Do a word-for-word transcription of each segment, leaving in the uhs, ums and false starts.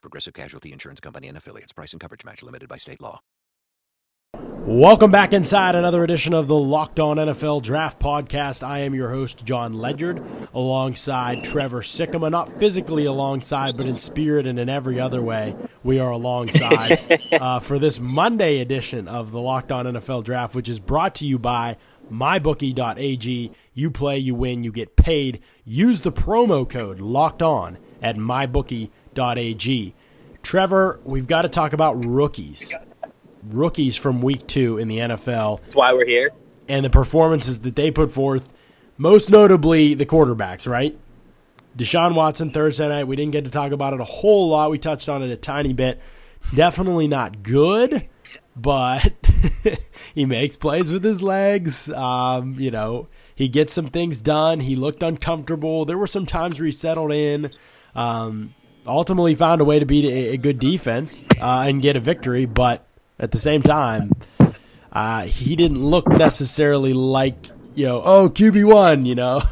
Progressive Casualty Insurance Company and Affiliates. Price and coverage match limited by state law. Welcome back inside another edition of the Locked On N F L Draft Podcast. I am your host, John Ledyard, alongside Trevor Sikkema. Not physically alongside, but in spirit and in every other way, we are alongside uh, for this Monday edition of the Locked On N F L Draft, which is brought to you by my bookie dot a g. You play, you win, you get paid. Use the promo code Locked On at my bookie dot a g. Trevor, we've got to talk about rookies. Rookies from week two in the N F L. That's why we're here. And the performances that they put forth, most notably the quarterbacks, right? Deshaun Watson Thursday night. We didn't get to talk about it a whole lot. We touched on it a tiny bit. Definitely not good, but he makes plays with his legs. Um, you know, he gets some things done. He looked uncomfortable. There were some times where he settled in. Um, ultimately found a way to beat a, a good defense uh, and get a victory, but at the same time, uh, he didn't look necessarily like, you know, oh, Q B one, you know.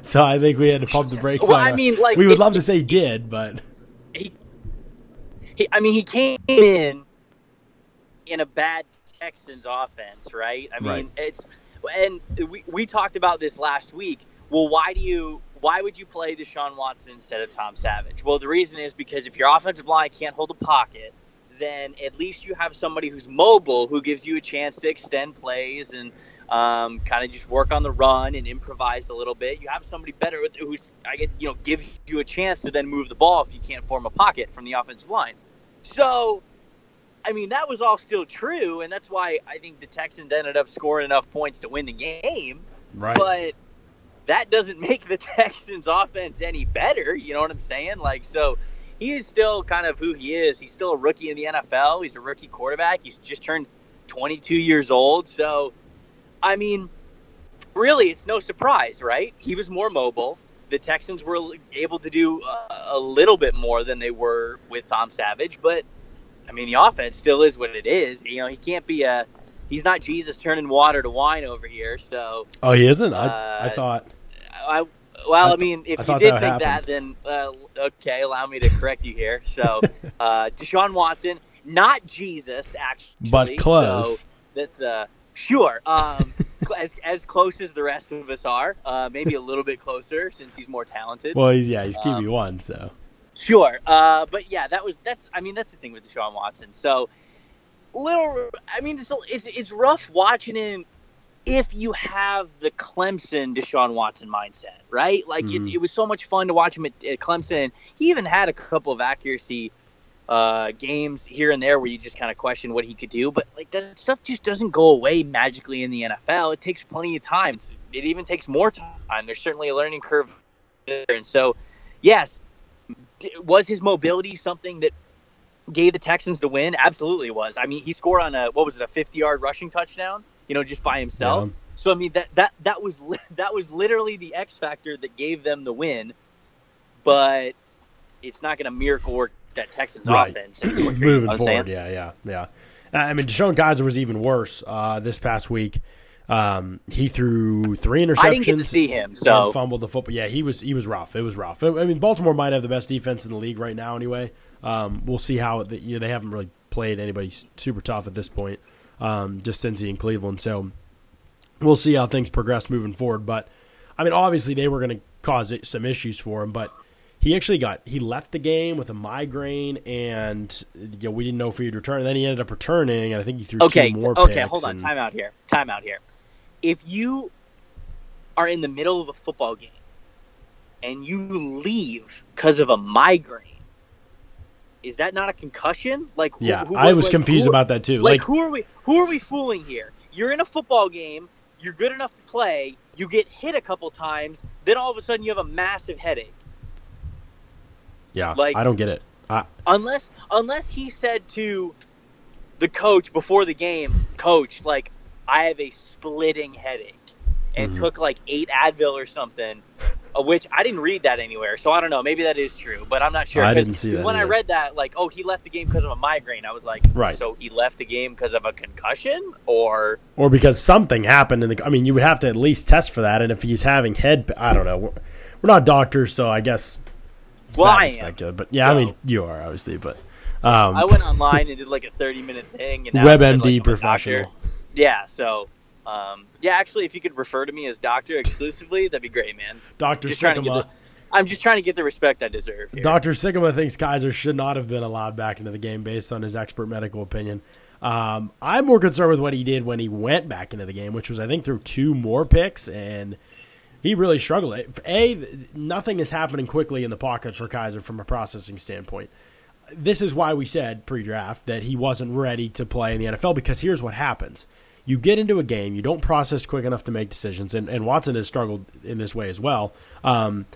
So I think we had to pump the brakes well, on I mean, like, We would love to say he did, but. He, he, I mean, he came in in a bad Texans offense, right? I mean, right. it's and we, we talked about this last week. Well, why do you – Why would you play Deshaun Watson instead of Tom Savage? Well, the reason is because if your offensive line can't hold a pocket, then at least you have somebody who's mobile who gives you a chance to extend plays and um, kind of just work on the run and improvise a little bit. You have somebody better who I get, you know, gives you a chance to then move the ball if you can't form a pocket from the offensive line. So, I mean, that was all still true, and that's why I think the Texans ended up scoring enough points to win the game. Right. But that doesn't make the Texans' offense any better. You know what I'm saying? Like, so he is still kind of who he is. He's still a rookie in the N F L. He's a rookie quarterback. He's just turned twenty-two years old. So, I mean, really, it's no surprise, right? He was more mobile. The Texans were able to do a little bit more than they were with Tom Savage. But, I mean, the offense still is what it is. You know, he can't be a – he's not Jesus turning water to wine over here, so. Oh, he isn't? I, uh, I thought. I well, I, th- I mean, if I you did that think happened. that, then uh, okay, allow me to correct you here. So, uh, Deshaun Watson, not Jesus, actually, but close. So that's uh, sure, um, as as close as the rest of us are. Uh, maybe a little bit closer since he's more talented. Well, he's yeah, he's Q B one, um, so. Sure, uh, but yeah, that was that's. I mean, that's the thing with Deshaun Watson, so. Little, I mean, it's, it's it's rough watching him if you have the Clemson Deshaun Watson mindset, right? Like, mm-hmm. it, it was so much fun to watch him at, at Clemson. He even had a couple of accuracy uh, games here and there where you just kind of question what he could do. But, like, that stuff just doesn't go away magically in the N F L. It takes plenty of time. It's, it even takes more time. There's certainly a learning curve there. And so, yes, was his mobility something that gave the Texans the win? Absolutely was. I mean, he scored on a, what was it, a fifty-yard rushing touchdown, you know, just by himself. Yeah. So, I mean, that that that was li- that was literally the X factor that gave them the win, but it's not going to miracle work that Texans right. offense. Moving forward, saying. yeah, yeah, yeah. I mean, DeShone Kizer was even worse uh, this past week. Um, he threw three interceptions. I didn't get to see him, so. Fumbled the football. Yeah, he was, he was rough. It was rough. I mean, Baltimore might have the best defense in the league right now anyway. Um, we'll see how the, you know, they haven't really played anybody super tough at this point, um, just Cincy and Cleveland. So we'll see how things progress moving forward. But, I mean, obviously they were going to cause it, some issues for him, but he actually got – he left the game with a migraine, and you know, we didn't know if he'd return. And then he ended up returning, and I think he threw okay, two more okay, picks. Okay, hold on. And, time out here. Time out here. If you are in the middle of a football game and you leave because of a migraine, is that not a concussion? Like, who, yeah, who, I was like, confused who, about that too. Like, like, who are we? Who are we fooling here? You're in a football game. You're good enough to play. You get hit a couple times. Then all of a sudden, you have a massive headache. Yeah, like, I don't get it. I, unless, unless he said to the coach before the game, coach, like, I have a splitting headache, and mm-hmm. took like eight Advil or something, which I didn't read that anywhere. So I don't know. Maybe that is true, but I'm not sure. I didn't see that. When either. I read that, like, oh, he left the game because of a migraine. I was like, right. So he left the game because of a concussion, or or because something happened in the. I mean, you would have to at least test for that. And if he's having head, I don't know. We're, we're not doctors, so I guess. It's well, I am. But yeah, so, I mean, you are obviously, but. Um, I went online and did like a thirty minute thing. And WebMD like, professional. Yeah. So. Um, yeah, actually, if you could refer to me as doctor exclusively, that'd be great, man. Doctor Sikkema. I'm just trying to get the respect I deserve here. Doctor Sikkema thinks Kizer should not have been allowed back into the game based on his expert medical opinion. Um, I'm more concerned with what he did when he went back into the game, which was, I think, through two more picks, and he really struggled. A, nothing is happening quickly in the pockets for Kizer from a processing standpoint. This is why we said pre-draft that he wasn't ready to play in the N F L, because here's what happens. You get into a game, you don't process quick enough to make decisions, and, and Watson has struggled in this way as well. Um,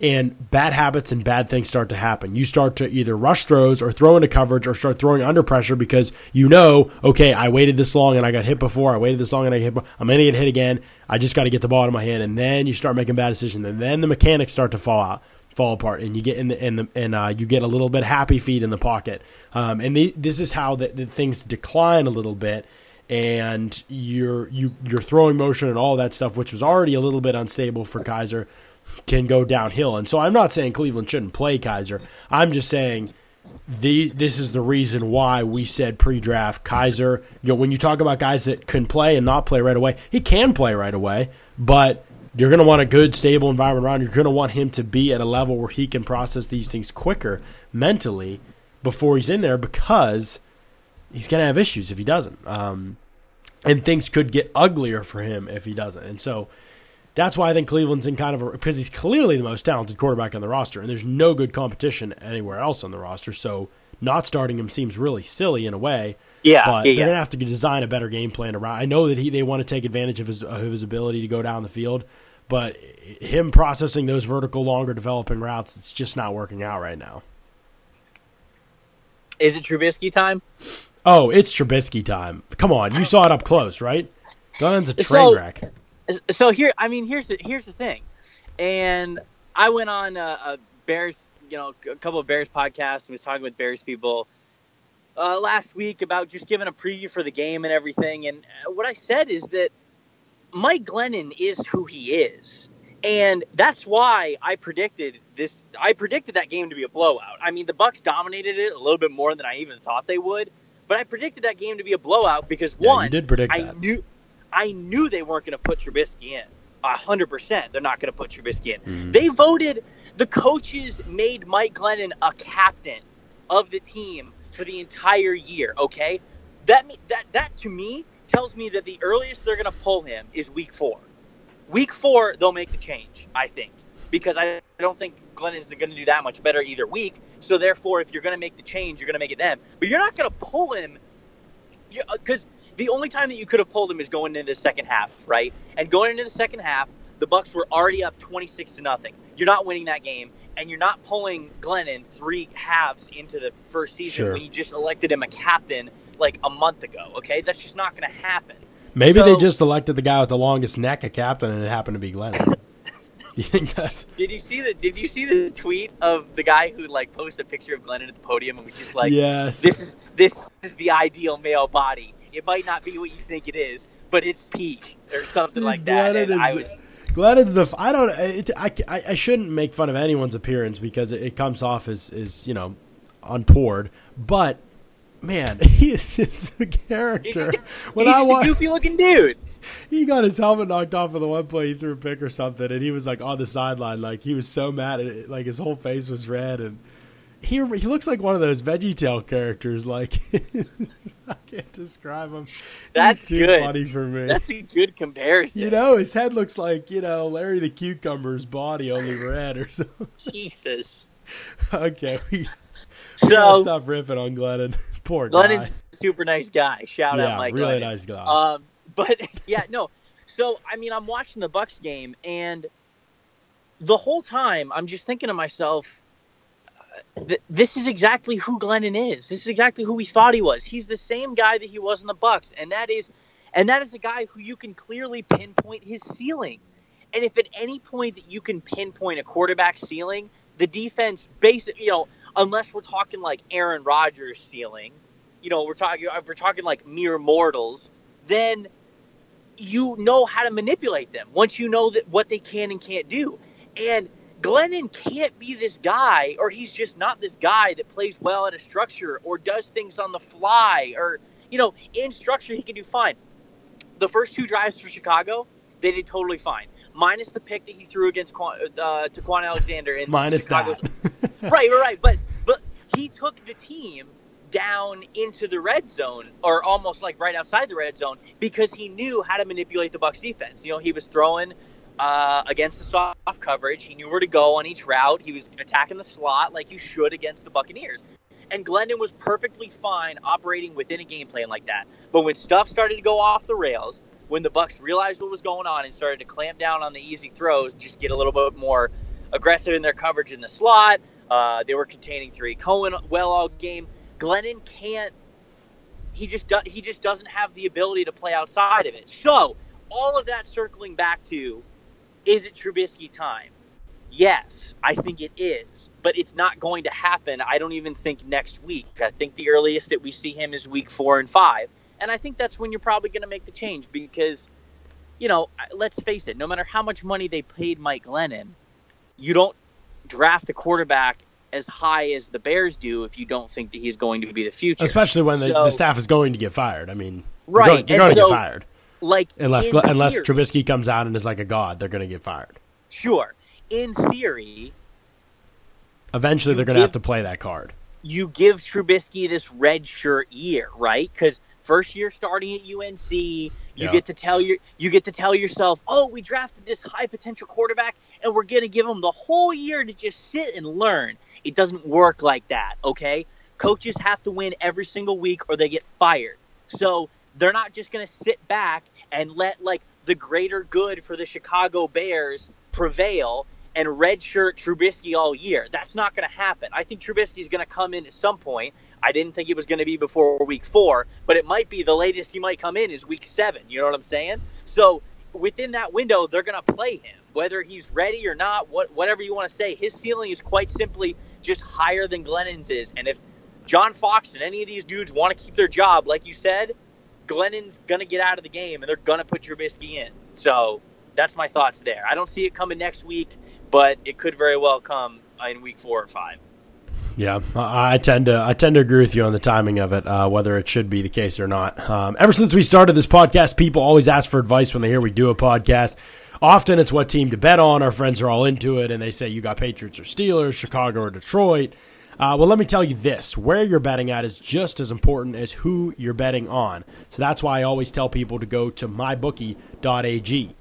and bad habits and bad things start to happen. You start to either rush throws or throw into coverage or start throwing under pressure because you know, okay, I waited this long and I got hit before. I waited this long and I hit. I'm going to get hit again. I just got to get the ball out of my hand. And then you start making bad decisions, and then the mechanics start to fall out. fall apart, and you get in the in the and uh, you get a little bit happy feet in the pocket, um, and the, this is how that things decline a little bit, and you're you you're throwing motion and all that stuff, which was already a little bit unstable for Kizer, can go downhill. And so I'm not saying Cleveland shouldn't play Kizer. I'm just saying the this is the reason why we said pre-draft Kizer. You know, when you talk about guys that can play and not play right away, he can play right away, but you're going to want a good, stable environment around. You're going to want him to be at a level where he can process these things quicker mentally before he's in there, because he's going to have issues if he doesn't. Um, and things could get uglier for him if he doesn't. And so that's why I think Cleveland's in kind of a – because he's clearly the most talented quarterback on the roster, and there's no good competition anywhere else on the roster. So not starting him seems really silly in a way. Yeah, but yeah, they're gonna have to design a better game plan around. I know that he they want to take advantage of his of his ability to go down the field, but him processing those vertical, longer developing routes, it's just not working out right now. Is it Trubisky time? Oh, it's Trubisky time! Come on, you saw it up close, right? Gunn's a train so, wreck. So here, I mean, here's the, here's the thing, and I went on a, a Bears, you know, a couple of Bears podcasts and was talking with Bears people. Uh, last week about just giving a preview for the game and everything. And what I said is that Mike Glennon is who he is. And that's why I predicted this. I predicted that game to be a blowout. I mean, the Bucks dominated it a little bit more than I even thought they would, but I predicted that game to be a blowout because yeah, one, you did predict I that. knew, I knew they weren't going to put Trubisky in a hundred percent. They're not going to put Trubisky in. Mm-hmm. They voted. The coaches made Mike Glennon a captain of the team for the entire year, okay? That that that to me tells me that the earliest they're going to pull him is week four. Week four, they'll make the change, I think, because I don't think Glennon is going to do that much better either week. So therefore, if you're going to make the change, you're going to make it then. But you're not going to pull him because the only time that you could have pulled him is going into the second half, right? And going into the second half, the Bucks were already up twenty-six to nothing. You're not winning that game. And you're not pulling Glennon three halves into the first season sure. when you just elected him a captain like a month ago, okay? That's just not going to happen. Maybe so, they just elected the guy with the longest neck a captain, and it happened to be Glennon. You think that's... Did you see the Did you see the tweet of the guy who like posted a picture of Glennon at the podium and was just like, yes. "This is this is the ideal male body. It might not be what you think it is, but it's peak or something like that." Glennon and is I would. The... Glennon's the I don't it, I, I shouldn't make fun of anyone's appearance because it, it comes off as is you know untoward, but man, he is just a character. He's just, when he's I just I, a goofy looking dude. He got his helmet knocked off for the one play. He threw a pick or something, and he was like on the sideline, like he was so mad at it, like his whole face was red, and he he looks like one of those VeggieTale characters. Like I can't describe him. That's too good. Funny for me. That's a good comparison. You know, his head looks like, you know, Larry the Cucumber's body, only red or something. Jesus. Okay. We, so we stop ripping on Glennon. Poor guy. Glennon's a super nice guy. Shout yeah, out Mike really Glennon. Nice guy. Um, but yeah, no. So I mean, I'm watching the Bucks game, and the whole time I'm just thinking to myself, th- this is exactly who Glennon is. This is exactly who we thought he was. He's the same guy that he was in the Bucs, and that is, and that is a guy who you can clearly pinpoint his ceiling. And if at any point that you can pinpoint a quarterback ceiling, the defense, basic, you know, unless we're talking like Aaron Rodgers' ceiling, you know, we're talking, if we're talking like mere mortals, then you know how to manipulate them once you know that what they can and can't do. And Glennon can't be this guy, or he's just not this guy that plays well in a structure or does things on the fly, or, you know, in structure he can do fine. The first two drives for Chicago, they did totally fine. Minus the pick that he threw against uh, Taquan Alexander in Minus Chicago's. That. right, right, right. But but he took the team down into the red zone, or almost like right outside the red zone, because he knew how to manipulate the Bucs defense. You know, he was throwing uh, against the soft coverage. He knew where to go on each route. He was attacking the slot like you should against the Buccaneers. And Glennon was perfectly fine operating within a game plan like that. But when stuff started to go off the rails, when the Bucs realized what was going on and started to clamp down on the easy throws, just get a little bit more aggressive in their coverage in the slot. Uh, they were containing Tarik Cohen well all game. Glennon can't. He just do, he just doesn't have the ability to play outside of it. So all of that circling back to, is it Trubisky time? Yes, I think it is, but it's not going to happen. I don't even think next week. I think the earliest that we see him is week four and five. And I think that's when you're probably going to make the change because, you know, let's face it, no matter how much money they paid Mike Glennon, you don't draft a quarterback as high as the Bears do if you don't think that he's going to be the future. Especially when so, the, the staff is going to get fired. I mean, right, they're going, they're going so, to get fired. Like unless unless theory, Trubisky comes out and is like a god, they're going to get fired. Sure. In theory. Eventually, they're going to have to play that card. You give Trubisky this red shirt year, right? Because first year starting at U N C, you yeah. get to tell your you get to tell yourself, oh, we drafted this high potential quarterback, and we're going to give him the whole year to just sit and learn. It doesn't work like that, okay? Coaches have to win every single week, or they get fired. So they're not just going to sit back and let like the greater good for the Chicago Bears prevail and redshirt Trubisky all year. That's not going to happen. I think Trubisky's going to come in at some point. I didn't think it was going to be before week four, but it might be the latest he might come in is week seven. You know what I'm saying? So within that window, they're going to play him, whether he's ready or not, what, whatever you want to say. His ceiling is quite simply just higher than Glennon's is. And if John Fox and any of these dudes want to keep their job, like you said, Glennon's going to get out of the game and they're going to put Trubisky in. So that's my thoughts there. I don't see it coming next week, but it could very well come in week four or five. Yeah, I tend to I tend to agree with you on the timing of it, uh, whether it should be the case or not. Um, ever since we started this podcast, people always ask for advice when they hear we do a podcast. Often it's what team to bet on. Our friends are all into it, and they say you got Patriots or Steelers, Chicago or Detroit. Uh, well, let me tell you this. Where you're betting at is just as important as who you're betting on. So that's why I always tell people to go to my bookie dot a g.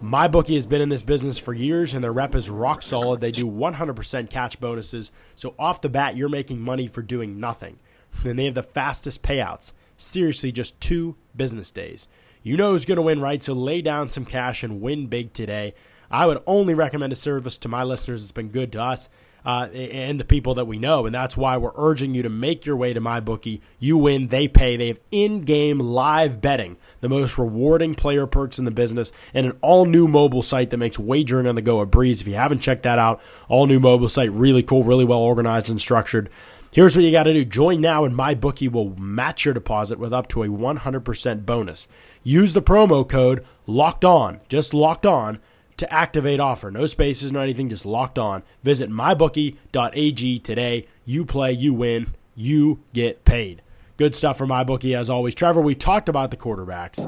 MyBookie has been in this business for years, and their rep is rock solid. They do one hundred percent catch bonuses, so off the bat, you're making money for doing nothing. And they have the fastest payouts. Seriously, just two business days. You know who's going to win, right? So lay down some cash and win big today. I would only recommend a service to my listeners that's been good to us uh, and the people that we know, and that's why we're urging you to make your way to MyBookie. You win, they pay. They have in-game live betting, the most rewarding player perks in the business, and an all-new mobile site that makes wagering on the go a breeze. If you haven't checked that out, all-new mobile site, really cool, really well organized and structured. Here's what you got to do. Join now, and MyBookie will match your deposit with up to a one hundred percent bonus. Use the promo code LOCKEDON, just LOCKEDON, to activate offer. No spaces, no anything, just locked on. Visit my bookie dot a g today. You play, you win, you get paid. Good stuff for MyBookie as always. Trevor, we talked about the quarterbacks,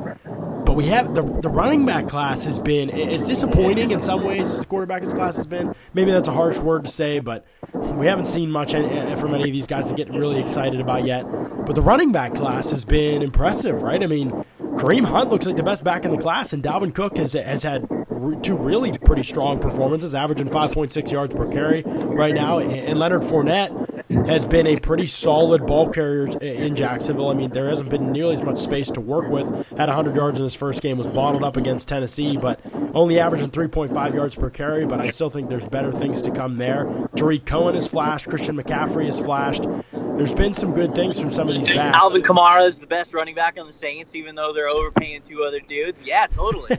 but we have the, the running back class has been as disappointing in some ways as the quarterback class has been. Maybe that's a harsh word to say, but we haven't seen much from any of these guys to get really excited about yet. But the running back class has been impressive, right? I mean, Kareem Hunt looks like the best back in the class, and Dalvin Cook has has had two really pretty strong performances, averaging five point six yards per carry right now. And Leonard Fournette has been a pretty solid ball carrier in Jacksonville. I mean, there hasn't been nearly as much space to work with. Had one hundred yards in his first game, was bottled up against Tennessee, but only averaging three point five yards per carry, but I still think there's better things to come there. Tarik Cohen has flashed. Christian McCaffrey has flashed. There's been some good things from some of these backs. Alvin Kamara is the best running back on the Saints, even though they're overpaying two other dudes. Yeah, totally.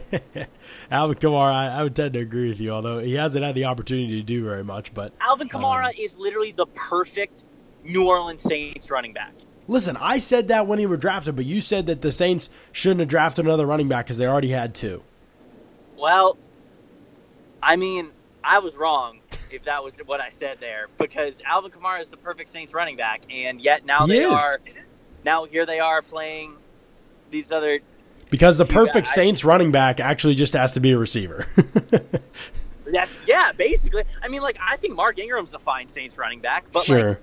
Alvin Kamara, I, I would tend to agree with you, although he hasn't had the opportunity to do very much. But Alvin Kamara um, is literally the perfect New Orleans Saints running back. Listen, I said that when he were drafted, but you said that the Saints shouldn't have drafted another running back because they already had two. Well, I mean, I was wrong if that was what I said there, because Alvin Kamara is the perfect Saints running back, and yet now he they is. are now here they are playing these other because the perfect guys. Saints running back actually just has to be a receiver. That's yeah, basically. I mean, like, I think Mark Ingram's a fine Saints running back, but sure. like,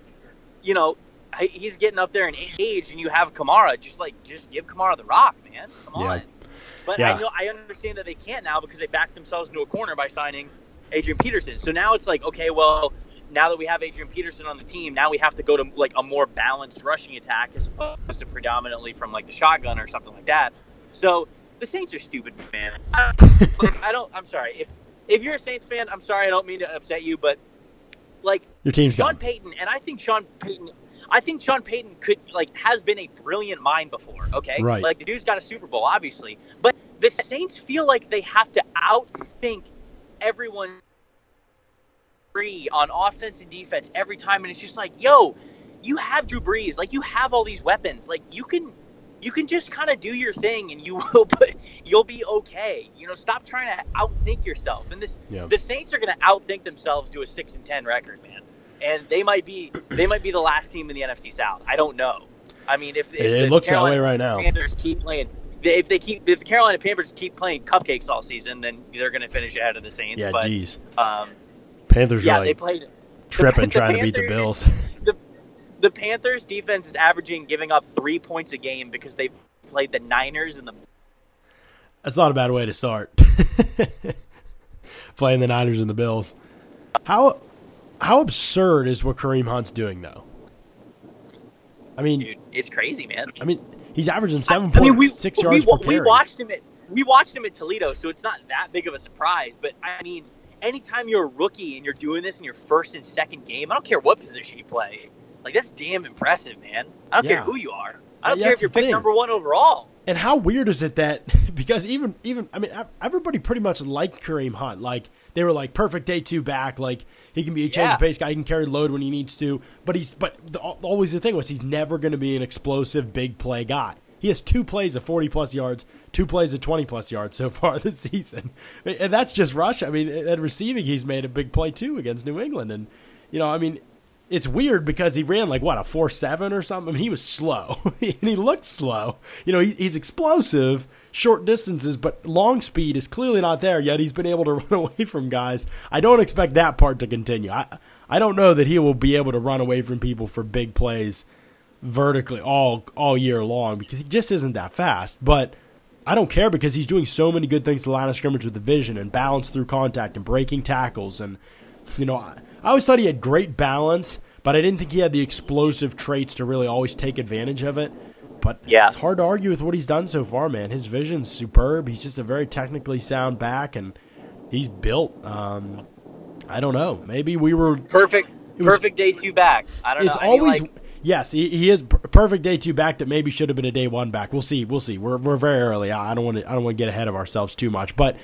you know, he's getting up there in age, and you have Kamara. Just like, just give Kamara the rock, man. Come yeah. on. But yeah. I know I understand that they can't now because they backed themselves into a corner by signing Adrian Peterson. So now it's like, okay, well, now that we have Adrian Peterson on the team, now we have to go to like a more balanced rushing attack as opposed to predominantly from like the shotgun or something like that. So the Saints are stupid, man. I don't. I don't I'm sorry. If if you're a Saints fan, I'm sorry. I don't mean to upset you, but like your team's Sean gone. Payton, and I think Sean Payton. I think Sean Payton could like has been a brilliant mind before. Okay, right. Like the dude's got a Super Bowl, obviously, but the Saints feel like they have to outthink everyone free on offense and defense every time, and it's just like, yo, you have Drew Brees, like you have all these weapons, like you can you can just kind of do your thing and you will put you'll be okay, you know. Stop trying to outthink yourself, and this yeah. the Saints are going to outthink themselves to a six and ten record, man, and they might be they might be the last team in the N F C South. I don't know. I mean, if, if it the looks Carolina that way right now Panthers keep playing If they keep, if the Carolina Panthers keep playing cupcakes all season, then they're going to finish ahead of the Saints. Yeah, jeez. Um, Panthers yeah, are like they played, tripping the, trying the Panthers, to beat the Bills. The, the Panthers' defense is averaging giving up three points a game because they've played the Niners and the – That's not a bad way to start, playing the Niners and the Bills. How how absurd is what Kareem Hunt's doing, though? I mean – Dude, it's crazy, man. I mean – He's averaging seven point six I mean, yards we, per carry. We watched him at we watched him at Toledo, so it's not that big of a surprise. But I mean, anytime you're a rookie and you're doing this in your first and second game, I don't care what position you play, like that's damn impressive, man. I don't yeah. care who you are. I don't yeah, care if you're picked number one overall. And how weird is it that because even even I mean everybody pretty much liked Kareem Hunt, like they were like perfect day two back, like he can be a change yeah. of pace guy, he can carry load when he needs to, but he's but the, always the thing was he's never going to be an explosive big play guy. He has two plays of forty plus yards, two plays of twenty plus yards so far this season, and that's just rush. I mean, at receiving he's made a big play too against New England, and you know I mean. It's weird because he ran like, what, a four seven or something? I mean, he was slow, and he looked slow. You know, he, he's explosive, short distances, but long speed is clearly not there, yet he's been able to run away from guys. I don't expect that part to continue. I I don't know that he will be able to run away from people for big plays vertically all all year long because he just isn't that fast. But I don't care because he's doing so many good things to the line of scrimmage with the vision and balance through contact and breaking tackles and, you know, I, I always thought he had great balance, but I didn't think he had the explosive traits to really always take advantage of it. But yeah. it's hard to argue with what he's done so far, man. His vision's superb. He's just a very technically sound back, and he's built. Um, I don't know. Maybe we were perfect. Perfect was, day two back. I don't it's know. It's always I mean, like, yes. He, he is perfect day two back. That maybe should have been a day one back. We'll see. We'll see. We're we're very early. I don't want to. I don't want to get ahead of ourselves too much. But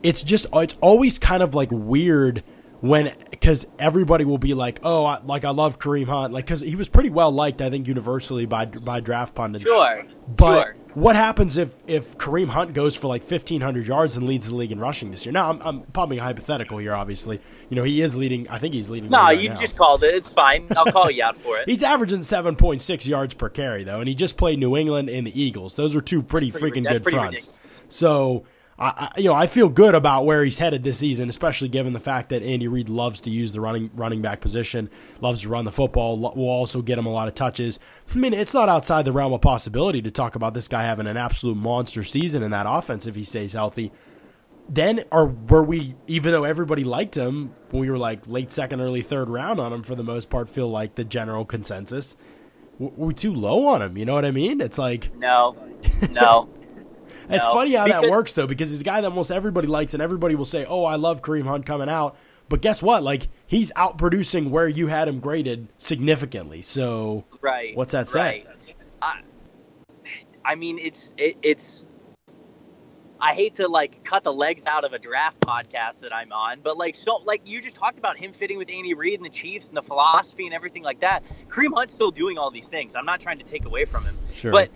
it's just it's always kind of like weird. When, because everybody will be like, oh, I, like I love Kareem Hunt, like because he was pretty well liked, I think, universally by by draft pundits. Sure, but sure. What happens if if Kareem Hunt goes for like fifteen hundred yards and leads the league in rushing this year? Now, I'm I'm popping a hypothetical here, obviously. You know, he is leading. I think he's leading. No, right you now. Just called it. It's fine. I'll call you out for it. He's averaging seven point six yards per carry though, and he just played New England and the Eagles. Those are two pretty, pretty freaking good pretty fronts. Ridiculous. So. I, you know, I feel good about where he's headed this season, especially given the fact that Andy Reid loves to use the running running back position, loves to run the football, will also get him a lot of touches. I mean, it's not outside the realm of possibility to talk about this guy having an absolute monster season in that offense if he stays healthy. then or were we, even though everybody liked him, we were like late second, early third round on him for the most part, feel like the general consensus. Were we too low on him? You know what I mean? It's like... No, no. It's no. funny how because, that works, though, because he's a guy that almost everybody likes, and everybody will say, oh, I love Kareem Hunt coming out. But guess what? Like, he's outproducing where you had him graded significantly. So right, what's that say? Right. I, I mean, it's it, it's... I hate to, like, cut the legs out of a draft podcast that I'm on, but, like, so, like you just talked about him fitting with Andy Reid and the Chiefs and the philosophy and everything like that. Kareem Hunt's still doing all these things. I'm not trying to take away from him. Sure. But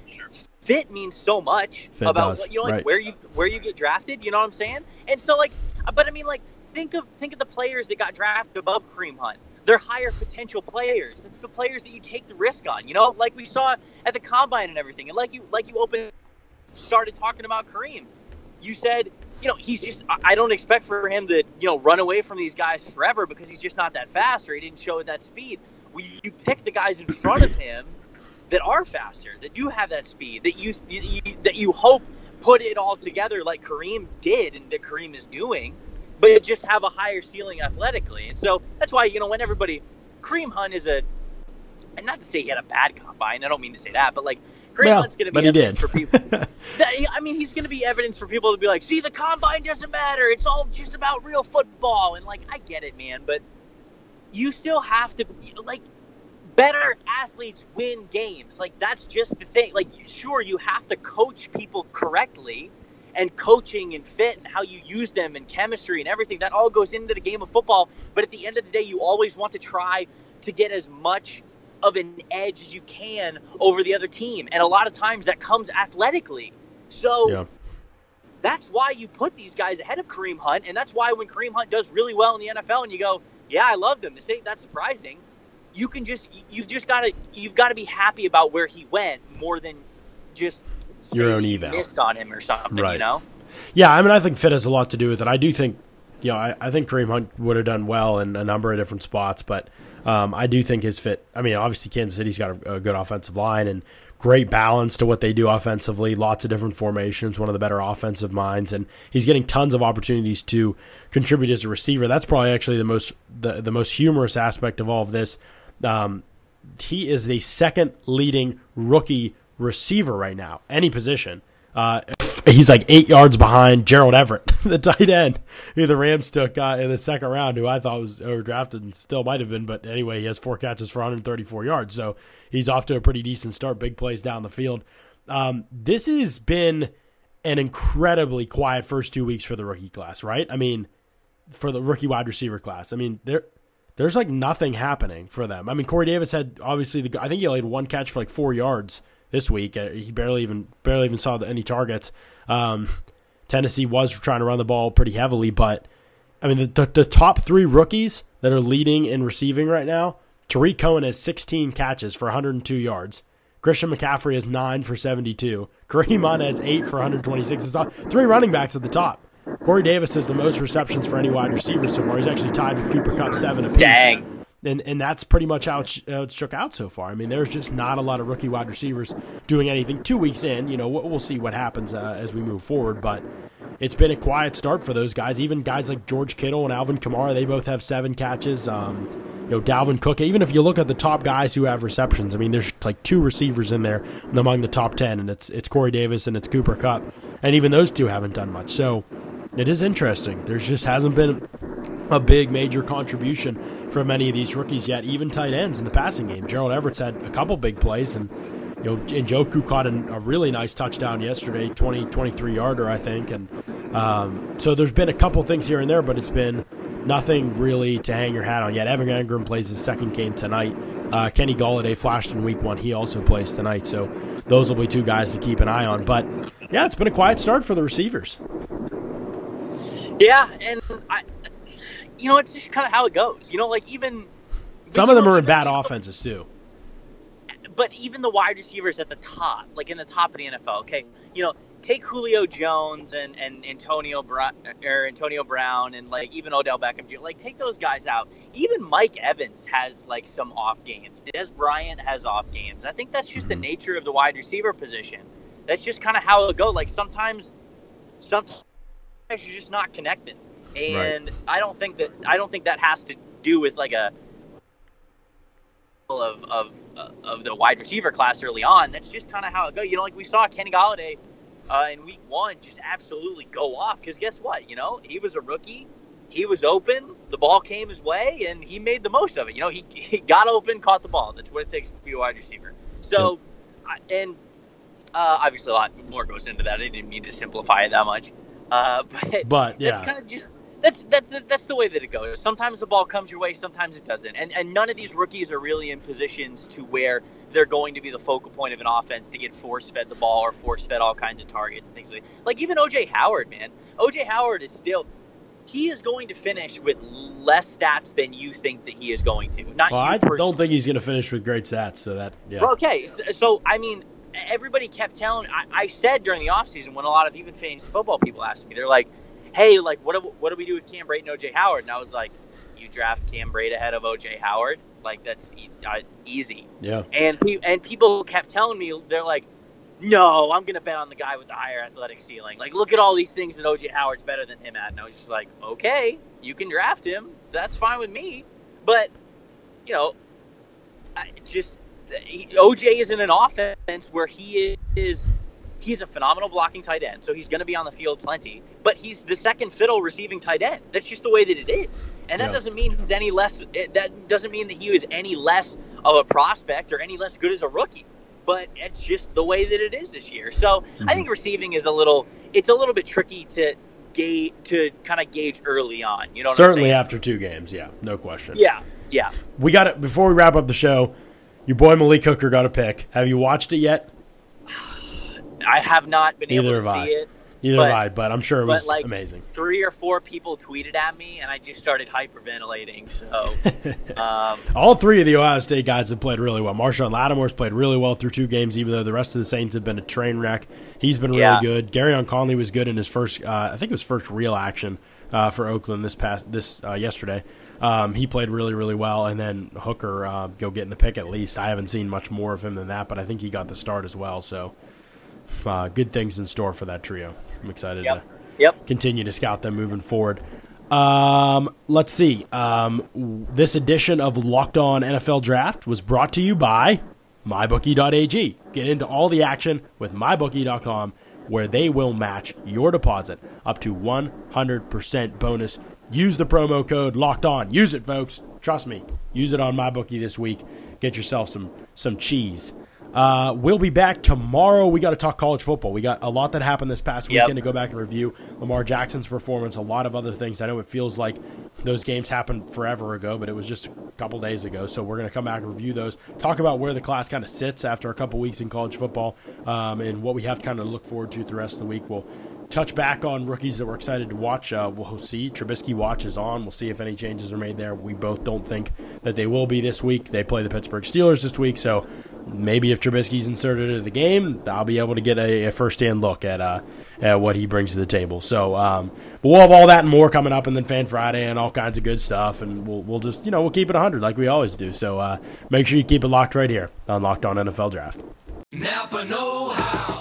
fit means so much fit about, does. What, you know, like, right. where you where you get drafted, you know what I'm saying? And so, like, but, I mean, like, think of think of the players that got drafted above Kareem Hunt. They're higher potential players. It's the players that you take the risk on, you know? Like we saw at the Combine and everything. And like you, like you opened, started talking about Kareem. You said, you know, he's just, I don't expect for him to, you know, run away from these guys forever because he's just not that fast or he didn't show that speed. Well, you pick the guys in front of him that are faster, that do have that speed, that you, you that you hope put it all together like Kareem did and that Kareem is doing, but just have a higher ceiling athletically. And so that's why, you know, when everybody, Kareem Hunt is a, and not to say he had a bad combine, I don't mean to say that, but like, Kareem well, Hunt's going to be evidence for people. that, I mean, he's going to be evidence for people to be like, see, the combine doesn't matter. It's all just about real football. And, like, I get it, man. But you still have to, like, better athletes win games. Like, that's just the thing. Like, sure, you have to coach people correctly. And coaching and fit and how you use them and chemistry and everything, that all goes into the game of football. But at the end of the day, you always want to try to get as much of an edge as you can over the other team. And a lot of times that comes athletically. So yeah. That's why you put these guys ahead of Kareem Hunt. And that's why when Kareem Hunt does really well in the N F L and you go, yeah, I love them. This ain't that surprising. You can just, you just gotta, you've got to be happy about where he went more than just your own eval missed on him or something, right. You know? Yeah. I mean, I think fit has a lot to do with it. I do think, you know, I, I think Kareem Hunt would have done well in a number of different spots, but Um, I do think his fit, I mean, obviously Kansas City's got a, a good offensive line and great balance to what they do offensively, lots of different formations, one of the better offensive minds, and he's getting tons of opportunities to contribute as a receiver. That's probably actually the most the, the most humorous aspect of all of this. Um, he is the second leading rookie receiver right now, any position. Uh, he's like eight yards behind Gerald Everett, the tight end, who the Rams took uh, in the second round, who I thought was overdrafted and still might have been. But anyway, he has four catches for one hundred thirty-four yards. So he's off to a pretty decent start, big plays down the field. Um, this has been an incredibly quiet first two weeks for the rookie class, right? I mean, for the rookie wide receiver class. I mean, there, there's like nothing happening for them. I mean, Corey Davis had obviously, the I think he only had one catch for like four yards. This week, he barely even barely even saw any targets. Um, Tennessee was trying to run the ball pretty heavily, but I mean, the, the, the top three rookies that are leading in receiving right now, Tarik Cohen has sixteen catches for one hundred two yards. Christian McCaffrey has nine for seventy-two. Kareem Hunt has eight for one hundred twenty-six. Three running backs at the top. Corey Davis has the most receptions for any wide receiver so far. He's actually tied with Cooper Kupp, seven apiece. Dang. And and that's pretty much how it's, how it's shook out so far. I mean, there's just not a lot of rookie wide receivers doing anything. Two weeks in, you know, we'll see what happens uh, as we move forward. But it's been a quiet start for those guys. Even guys like George Kittle and Alvin Kamara, they both have seven catches. Um, you know, Dalvin Cook, even if you look at the top guys who have receptions, I mean, there's like two receivers in there among the top ten, and it's it's Corey Davis and it's Cooper Kupp. And even those two haven't done much. So it is interesting. There just hasn't been a big major contribution from any of these rookies yet, even tight ends in the passing game. Gerald Everett's had a couple big plays, and you know, Njoku caught an, a really nice touchdown yesterday, twenty, twenty-three yarder, I think. And um, so there's been a couple things here and there, but it's been nothing really to hang your hat on yet. Evan Ingram plays his second game tonight. Uh, Kenny Galladay flashed in week one. He also plays tonight. So those will be two guys to keep an eye on. But yeah, it's been a quiet start for the receivers. Yeah, and I. You know, it's just kind of how it goes. You know, like even some of them are in bad offenses too. But even the wide receivers at the top, like in the top of the N F L, okay, you know, take Julio Jones and, and Antonio Brown, or Antonio Brown, and like even Odell Beckham Junior Like take those guys out. Even Mike Evans has like some off games. Des Bryant has off games. I think that's just the nature of the wide receiver position. That's just kind of how it goes. Like sometimes, sometimes. you're just not connected. And right. I don't think that I don't think that has to do with like a of of of the wide receiver class early on. That's just kind of how it goes. You know, like we saw Kenny Galladay uh, in week one just absolutely go off. Because guess what? You know, he was a rookie. He was open. The ball came his way, and he made the most of it. You know, he he got open, caught the ball. That's what it takes to be a wide receiver. So, yeah. and uh, obviously a lot more goes into that. I didn't mean to simplify it that much. Uh, but, but yeah. that's kind of just that's that, that that's the way that it goes. Sometimes the ball comes your way, sometimes it doesn't. And and none of these rookies are really in positions to where they're going to be the focal point of an offense to get force fed the ball or force fed all kinds of targets and things like that. Like even O J Howard, man. O J Howard is still. He is going to finish with less stats than you think that he is going to. Not well, I personally. don't think he's going to finish with great stats. So that, yeah. Well, okay. So, so, I mean, everybody kept telling I, – I said during the offseason when a lot of even fantasy football people asked me, they're like, hey, like, what do, what do we do with Cam Brate and O J Howard? And I was like, you draft Cam Brate ahead of O J Howard? Like, that's e- uh, easy. Yeah. And, he, and people kept telling me, they're like, no, I'm going to bet on the guy with the higher athletic ceiling. Like, look at all these things that O J Howard's better than him at. And I was just like, okay, you can draft him. So that's fine with me. But, you know, I just he, O J is in an offense where he is he's a phenomenal blocking tight end. So he's going to be on the field plenty. But he's the second fiddle receiving tight end. That's just the way that it is. And that yeah. doesn't mean he's any less. That doesn't mean that he is any less of a prospect or any less good as a rookie. But it's just the way that it is this year. So mm-hmm. I think receiving is a little – it's a little bit tricky to gauge, to kind of gauge early on. You know what Certainly I'm saying? After two games, yeah, no question. Yeah, yeah. We got it. Before we wrap up the show, your boy Malik Hooker got a pick. Have you watched it yet? I have not been Neither able to I. see it. Neither but, have I, but I'm sure it was like amazing. Three or four people tweeted at me, and I just started hyperventilating. So, um, all three of the Ohio State guys have played really well. Marshawn Lattimore's played really well through two games, even though the rest of the Saints have been a train wreck. He's been really yeah. good. Garyon Conley was good in his first, uh, I think it was first real action uh, for Oakland this past this uh, yesterday. Um, he played really, really well, and then Hooker uh, go getting the pick at least. I haven't seen much more of him than that, but I think he got the start as well. So. Uh, good things in store for that trio. I'm excited yep. to yep. continue to scout them moving forward. Um, let's see. Um, this edition of Locked On N F L Draft was brought to you by my bookie dot a g. Get into all the action with my bookie dot com, where they will match your deposit up to one hundred percent bonus. Use the promo code Locked On. Use it, folks. Trust me. Use it on MyBookie this week. Get yourself some some cheese. Uh, we'll be back tomorrow. We got to talk college football. We got a lot that happened this past weekend yep. to go back and review Lamar Jackson's performance, a lot of other things. I know it feels like those games happened forever ago, but it was just a couple days ago. So we're going to come back and review those, talk about where the class kind of sits after a couple weeks in college football, um, and what we have to kind of look forward to the rest of the week. We'll touch back on rookies that we're excited to watch. Uh, we'll see. Trubisky watch is on. We'll see if any changes are made there. We both don't think that they will be this week. They play the Pittsburgh Steelers this week, so maybe if Trubisky's inserted into the game, I'll be able to get a, a first-hand look at uh, at what he brings to the table. So, um, but we'll have all that and more coming up, and then Fan Friday and all kinds of good stuff, and we'll we'll just you know we'll keep it one hundred like we always do. So uh, make sure you keep it locked right here on Locked On N F L Draft. Napa know-how.